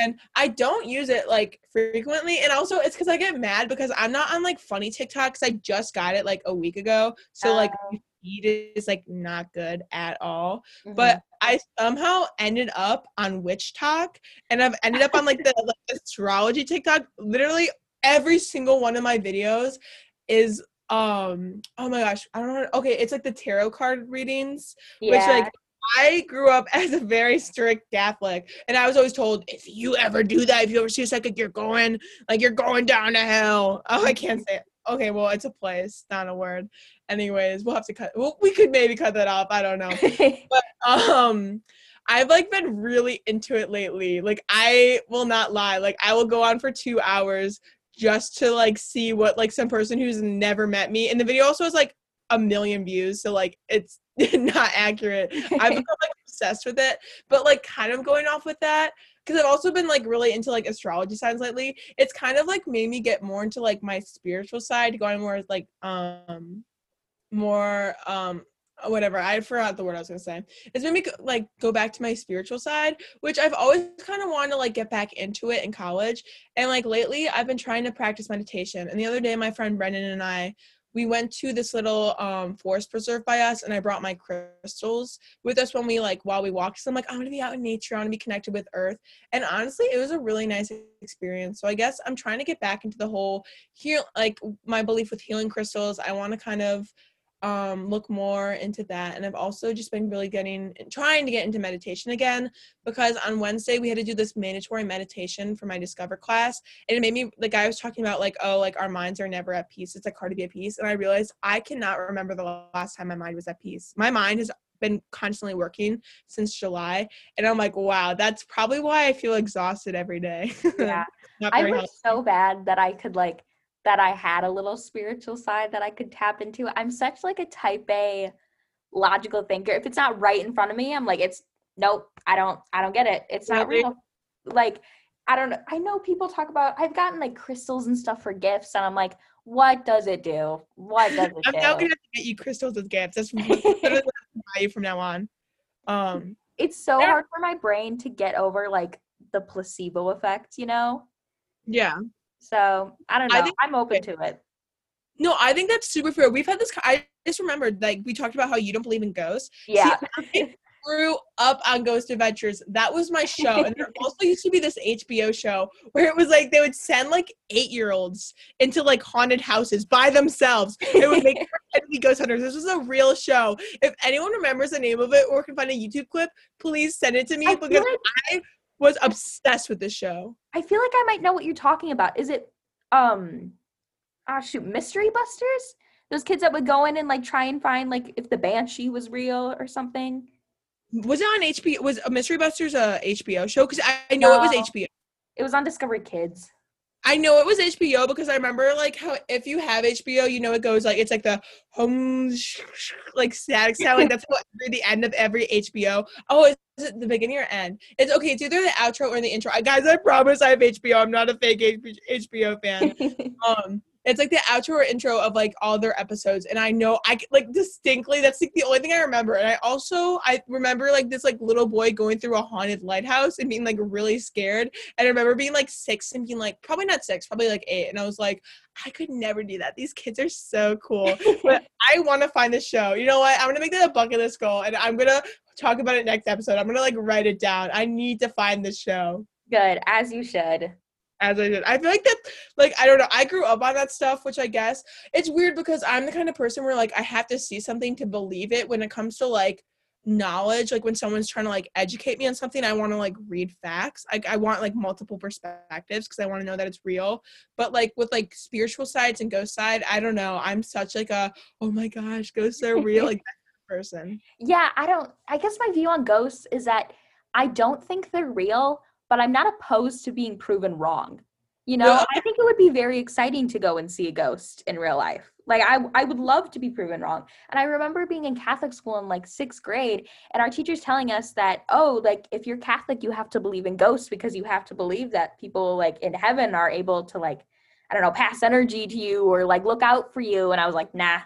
And I don't use it, like, frequently. And also, it's because I get mad because I'm not on, like, funny TikTok because I just got it, like, a week ago. So, like, it is, like, not good at all. Mm-hmm. But I somehow ended up on witch talk. And I've ended up on, like, the like, astrology TikTok. Literally every single one of my videos is, oh, my gosh. I don't know. Okay, it's, like, the tarot card readings. Yeah. Which, like, I grew up as a very strict Catholic, and I was always told, if you ever do that, if you ever see a psychic, you're going down to hell. Oh, I can't say it. Okay, well, it's a place, not a word. Anyways, we'll have to cut. Well, we could maybe cut that off. I don't know. But I've, like, been really into it lately. Like, I will not lie. Like, I will go on for 2 hours just to, like, see what, like, some person who's never met me. And the video also has, like, 1 million views, so, like, it's not accurate. I've become, like, obsessed with it, but, like, kind of going off with that because I've also been, like, really into, like, astrology signs lately. It's kind of, like, made me get more into, like, my spiritual side, going more, like, whatever, I forgot the word I was gonna say. It's made me, like, go back to my spiritual side, which I've always kind of wanted to, like, get back into it in college. And, like, lately I've been trying to practice meditation. And the other day my friend Brendan and we went to this little forest preserve by us, and I brought my crystals with us when we, like, while we walked. So I'm like, I'm going to be out in nature. I want to be connected with earth. And honestly, it was a really nice experience. So I guess I'm trying to get back into the whole, my belief with healing crystals. I want to kind of, look more into that. And I've also just been really trying to get into meditation again, because on Wednesday we had to do this mandatory meditation for my Discover class. And it made me, the guy was talking about like, oh, like our minds are never at peace. It's like hard to be at peace. And I realized I cannot remember the last time my mind was at peace. My mind has been constantly working since July. And I'm like, wow, that's probably why I feel exhausted every day. Yeah. I wish so bad that I could like, that I had a little spiritual side that I could tap into. I'm such like a type A logical thinker. If it's not right in front of me, I'm like, it's nope, I don't get it. It's not real. Like, I don't know. I know people talk about, I've gotten like crystals and stuff for gifts. And I'm like, what does it do? What does it do? I'm now going to have to get you crystals as gifts. That's what I'm going to buy you from now on. It's so hard for my brain to get over like the placebo effect, you know? Yeah. So I don't know. I'm open to it. No, I think that's super fair. We've had this. I just remembered, like, we talked about how you don't believe in ghosts. Yeah. See, I grew up on Ghost Adventures. That was my show. And there also used to be this HBO show where it was like they would send like 8-year-olds into like haunted houses by themselves. It would make be ghost hunters. This was a real show. If anyone remembers the name of it or can find a YouTube clip, please send it to me, because I was obsessed with this show. I feel like I might know what you're talking about. Is it, Mystery Busters? Those kids that would go in and like try and find like if the banshee was real or something. Was it on HBO? Was Mystery Busters a HBO show? Because I know it was HBO. It was on Discovery Kids. I know it was HBO because I remember like how if you have HBO, you know it goes like, it's like the like static sound. Like that's what the end of every HBO. Oh, is it the beginning or end? It's okay. It's either the outro or the intro. Guys, I promise I have HBO. I'm not a fake HBO fan. It's like the outro or intro of like all their episodes. And I know I like distinctly, that's like the only thing I remember. And I remember like this like little boy going through a haunted lighthouse and being like really scared. And I remember being like 6 and being like, probably not 6, probably like 8. And I was like, I could never do that. These kids are so cool. But I want to find the show. You know what? I'm going to make that a bucket list goal. And I'm going to talk about it next episode. I'm going to like write it down. I need to find this show. Good. As you should. As I did. I feel like that, like, I don't know. I grew up on that stuff, which I guess it's weird because I'm the kind of person where like I have to see something to believe it. When it comes to like knowledge, like when someone's trying to like educate me on something, I want to like read facts. I want like multiple perspectives because I want to know that it's real. But like with like spiritual sides and ghost side, I don't know. I'm such like a, oh my gosh, ghosts are real, like that person. Yeah, I guess my view on ghosts is that I don't think they're real, but I'm not opposed to being proven wrong. You know, I think it would be very exciting to go and see a ghost in real life. Like I would love to be proven wrong. And I remember being in Catholic school in like 6th grade and our teachers telling us that, oh, like if you're Catholic, you have to believe in ghosts because you have to believe that people like in heaven are able to like, I don't know, pass energy to you or like look out for you. And I was like, nah,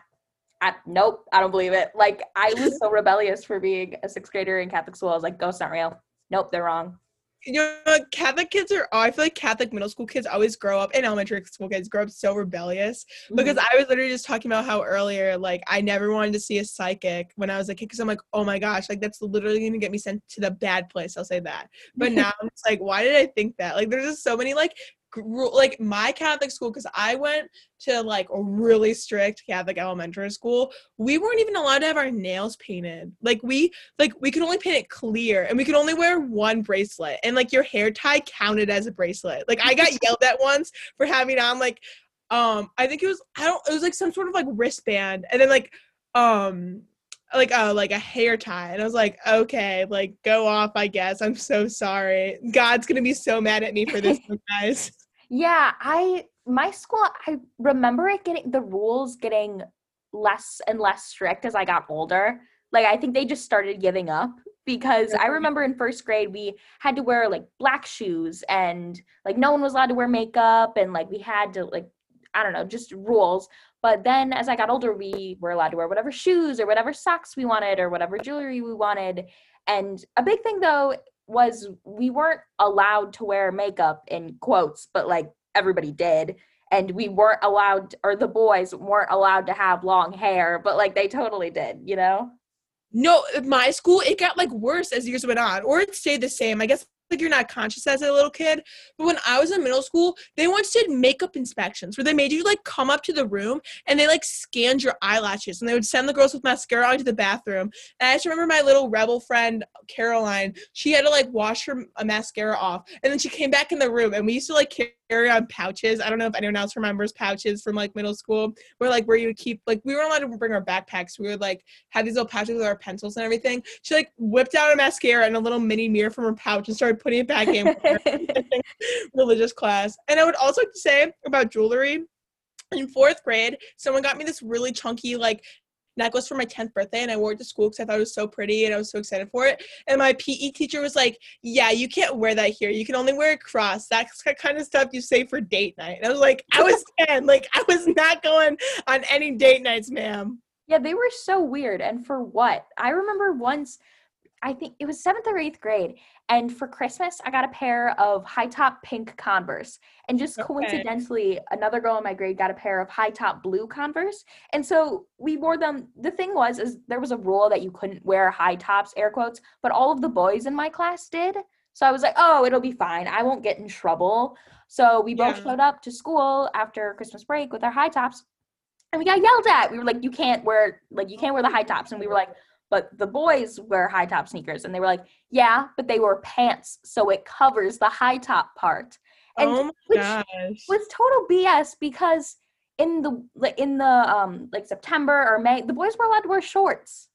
nope, I don't believe it. Like I was so rebellious for being a 6th grader in Catholic school. I was like, ghosts aren't real. Nope, they're wrong. You know, Catholic kids are, I feel like Catholic middle school kids always grow up, and elementary school kids grow up so rebellious, because I was literally just talking about how earlier, like, I never wanted to see a psychic when I was a kid, because I'm like, oh my gosh, like, that's literally going to get me sent to the bad place, I'll say that. But now I'm just like, why did I think that? Like, there's just so many, like my Catholic school, because I went to like a really strict Catholic elementary school, we weren't even allowed to have our nails painted. Like we could only paint it clear, and we could only wear one bracelet, and like your hair tie counted as a bracelet. Like I got yelled at once for having on like I think it was like some sort of like wristband, and then like a hair tie. And I was like, okay, like go off, I guess. I'm so sorry. God's going to be so mad at me for this, guys. Yeah. My school, I remember it getting the rules getting less and less strict as I got older. Like, I think they just started giving up, because I remember in 1st grade, we had to wear like black shoes, and like no one was allowed to wear makeup. And like, we had to like, I don't know, just rules. But then as I got older, we were allowed to wear whatever shoes or whatever socks we wanted or whatever jewelry we wanted. And a big thing, though, was we weren't allowed to wear makeup in quotes, but like everybody did. And we weren't allowed, or the boys weren't allowed to have long hair, but like they totally did, you know? No, my school, it got like worse as years went on, or it stayed the same. I guess like you're not conscious as a little kid. But when I was in middle school, they once did makeup inspections where they made you like come up to the room and they like scanned your eyelashes, and they would send the girls with mascara onto the bathroom. And I just remember my little rebel friend Caroline, she had to like wash her mascara off, and then she came back in the room, and we used to like carry on pouches. I don't know if anyone else remembers pouches from like middle school, where like where you would keep like, we weren't allowed to bring our backpacks. We would like have these little pouches with our pencils and everything. She like whipped out a mascara and a little mini mirror from her pouch and started putting it back in religious class. And I would also say about jewelry, in fourth grade, someone got me this really chunky like necklace for my 10th birthday, and I wore it to school because I thought it was so pretty and I was so excited for it. And my PE teacher was like, yeah, you can't wear that here. You can only wear a cross. That's the kind of stuff you say for date night. And I was like, I was 10. Like, I was not going on any date nights, ma'am. Yeah, they were so weird. And for what? I remember once, I think it was 7th or 8th grade, and for Christmas, I got a pair of high-top pink Converse. And just coincidentally, another girl in my grade got a pair of high-top blue Converse. And so we wore them. The thing was, is there was a rule that you couldn't wear high tops, air quotes, but all of the boys in my class did. So I was like, oh, it'll be fine. I won't get in trouble. So we both showed up to school after Christmas break with our high tops, and we got yelled at. We were like, you can't wear the high tops. And we were like, but the boys wear high top sneakers. And they were like, yeah, but they wear pants, so it covers the high top part. And which was total BS, because in September or May, the boys were allowed to wear shorts,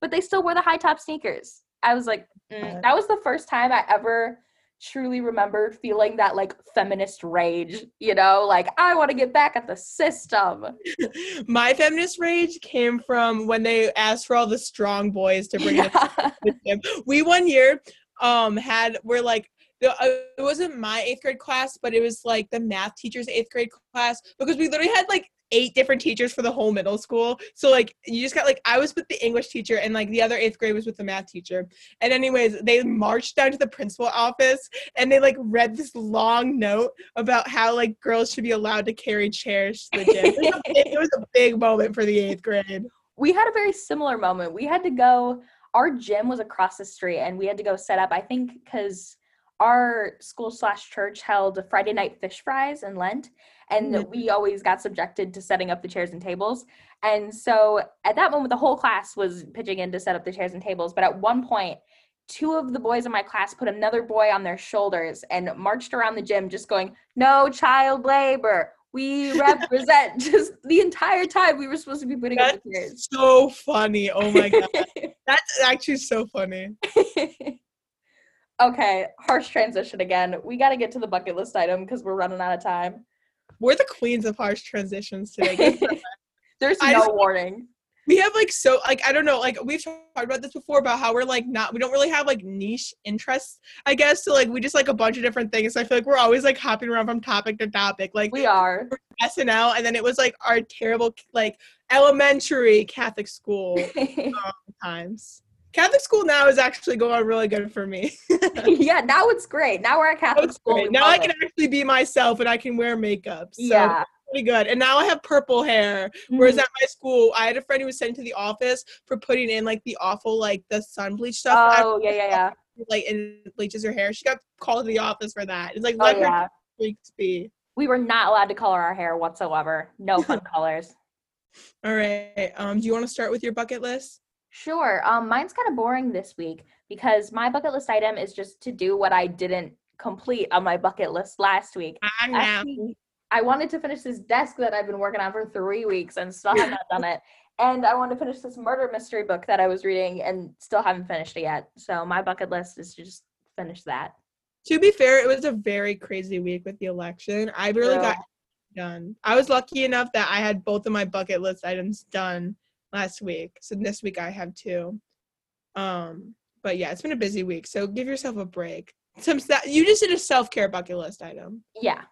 but they still wore the high top sneakers. I was like, that was the first time I ever truly remembered feeling that like feminist rage, you know, like I want to get back at the system. My feminist rage came from when they asked for all the strong boys to bring up the system. We one year it wasn't my 8th grade class, but it was like the math teacher's 8th grade class, because we literally had like 8 different teachers for the whole middle school. So like you just got like, I was with the English teacher, and like the other 8th grade was with the math teacher. And anyways, they marched down to the principal office, and they like read this long note about how like girls should be allowed to carry chairs to the gym. It was a big moment for the 8th grade. We had a very similar moment. We had to go, our gym was across the street, and we had to go set up, I think because our school/church held a Friday night fish fries in Lent, and we always got subjected to setting up the chairs and tables. And so at that moment, the whole class was pitching in to set up the chairs and tables. But at one point, 2 of the boys in my class put another boy on their shoulders and marched around the gym just going, "No child labor. We represent." Just the entire time we were supposed to be putting up the chairs. So funny. Oh my God. That's actually so funny. Okay, harsh transition again. We got to get to the bucket list item because we're running out of time. We're the queens of harsh transitions today. There's warning. We have like, so like, I don't know, like we've talked about this before about how we're like we don't really have like niche interests, I guess. So like we just like a bunch of different things. So I feel like we're always like hopping around from topic to topic. Like we are. SNL, and then it was like our terrible like elementary Catholic school times. Catholic school now is actually going really good for me. Yeah, now it's great. Now we're at Catholic school. Now I can actually be myself, and I can wear makeup. So yeah. Pretty good. And now I have purple hair. Whereas at my school, I had a friend who was sent to the office for putting in like the awful, like the sun bleach stuff. Oh, yeah. Like, and bleaches her hair. She got called to the office for that. It's like, let her freaks be. We were not allowed to color our hair whatsoever. No fun colors. All right. Do you want to start with your bucket list? Sure. Mine's kind of boring this week because my bucket list item is just to do what I didn't complete on my bucket list last week. I wanted to finish this desk that I've been working on for 3 weeks and still have not done it. And I want to finish this murder mystery book that I was reading and still haven't finished it yet. So my bucket list is to just finish that. To be fair, it was a very crazy week with the election. I really got done. I was lucky enough that I had both of my bucket list items done last week, so this week I have 2. But yeah, it's been a busy week, so give yourself a break. You just did a self-care bucket list item. Yeah.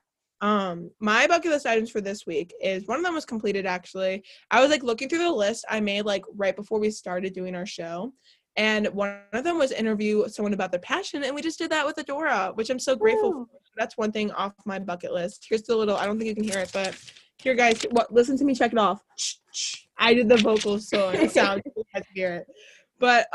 My bucket list items for this week is, one of them was completed actually. I was like looking through the list I made like right before we started doing our show, and one of them was interview someone about their passion, and we just did that with Adora, which I'm so grateful for. That's one thing off my bucket list. Here's the little, I don't think you can hear it, but here guys, listen to me, check it off. I did the vocal sound, so you guys hear it. But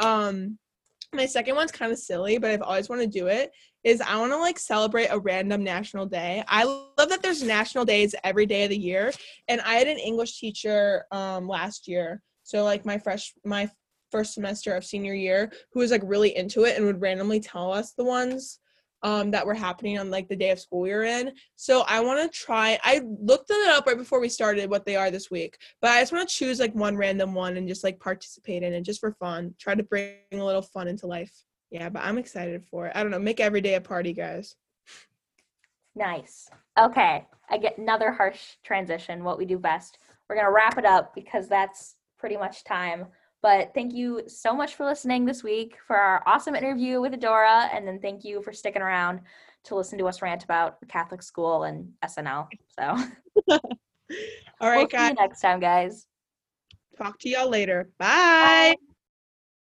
My second one's kind of silly, but I've always wanted to do it, is I want to, like, celebrate a random national day. I love that there's national days every day of the year, and I had an English teacher last year, so, like, my first semester of senior year, who was, like, really into it and would randomly tell us the ones that were happening on, like, the day of school we were in. So I want to try, I looked it up right before we started what they are this week, but I just want to choose, like, one random one and just, like, participate in it just for fun, try to bring a little fun into life. Yeah, but I'm excited for it. I don't know, make every day a party, guys. Nice. Okay, I get another harsh transition, what we do best. We're gonna wrap it up because that's pretty much time. But thank you so much for listening this week for our awesome interview with Adora. And then thank you for sticking around to listen to us rant about Catholic school and SNL. So all right, we'll see you next time, guys. Talk to y'all later. Bye. Bye.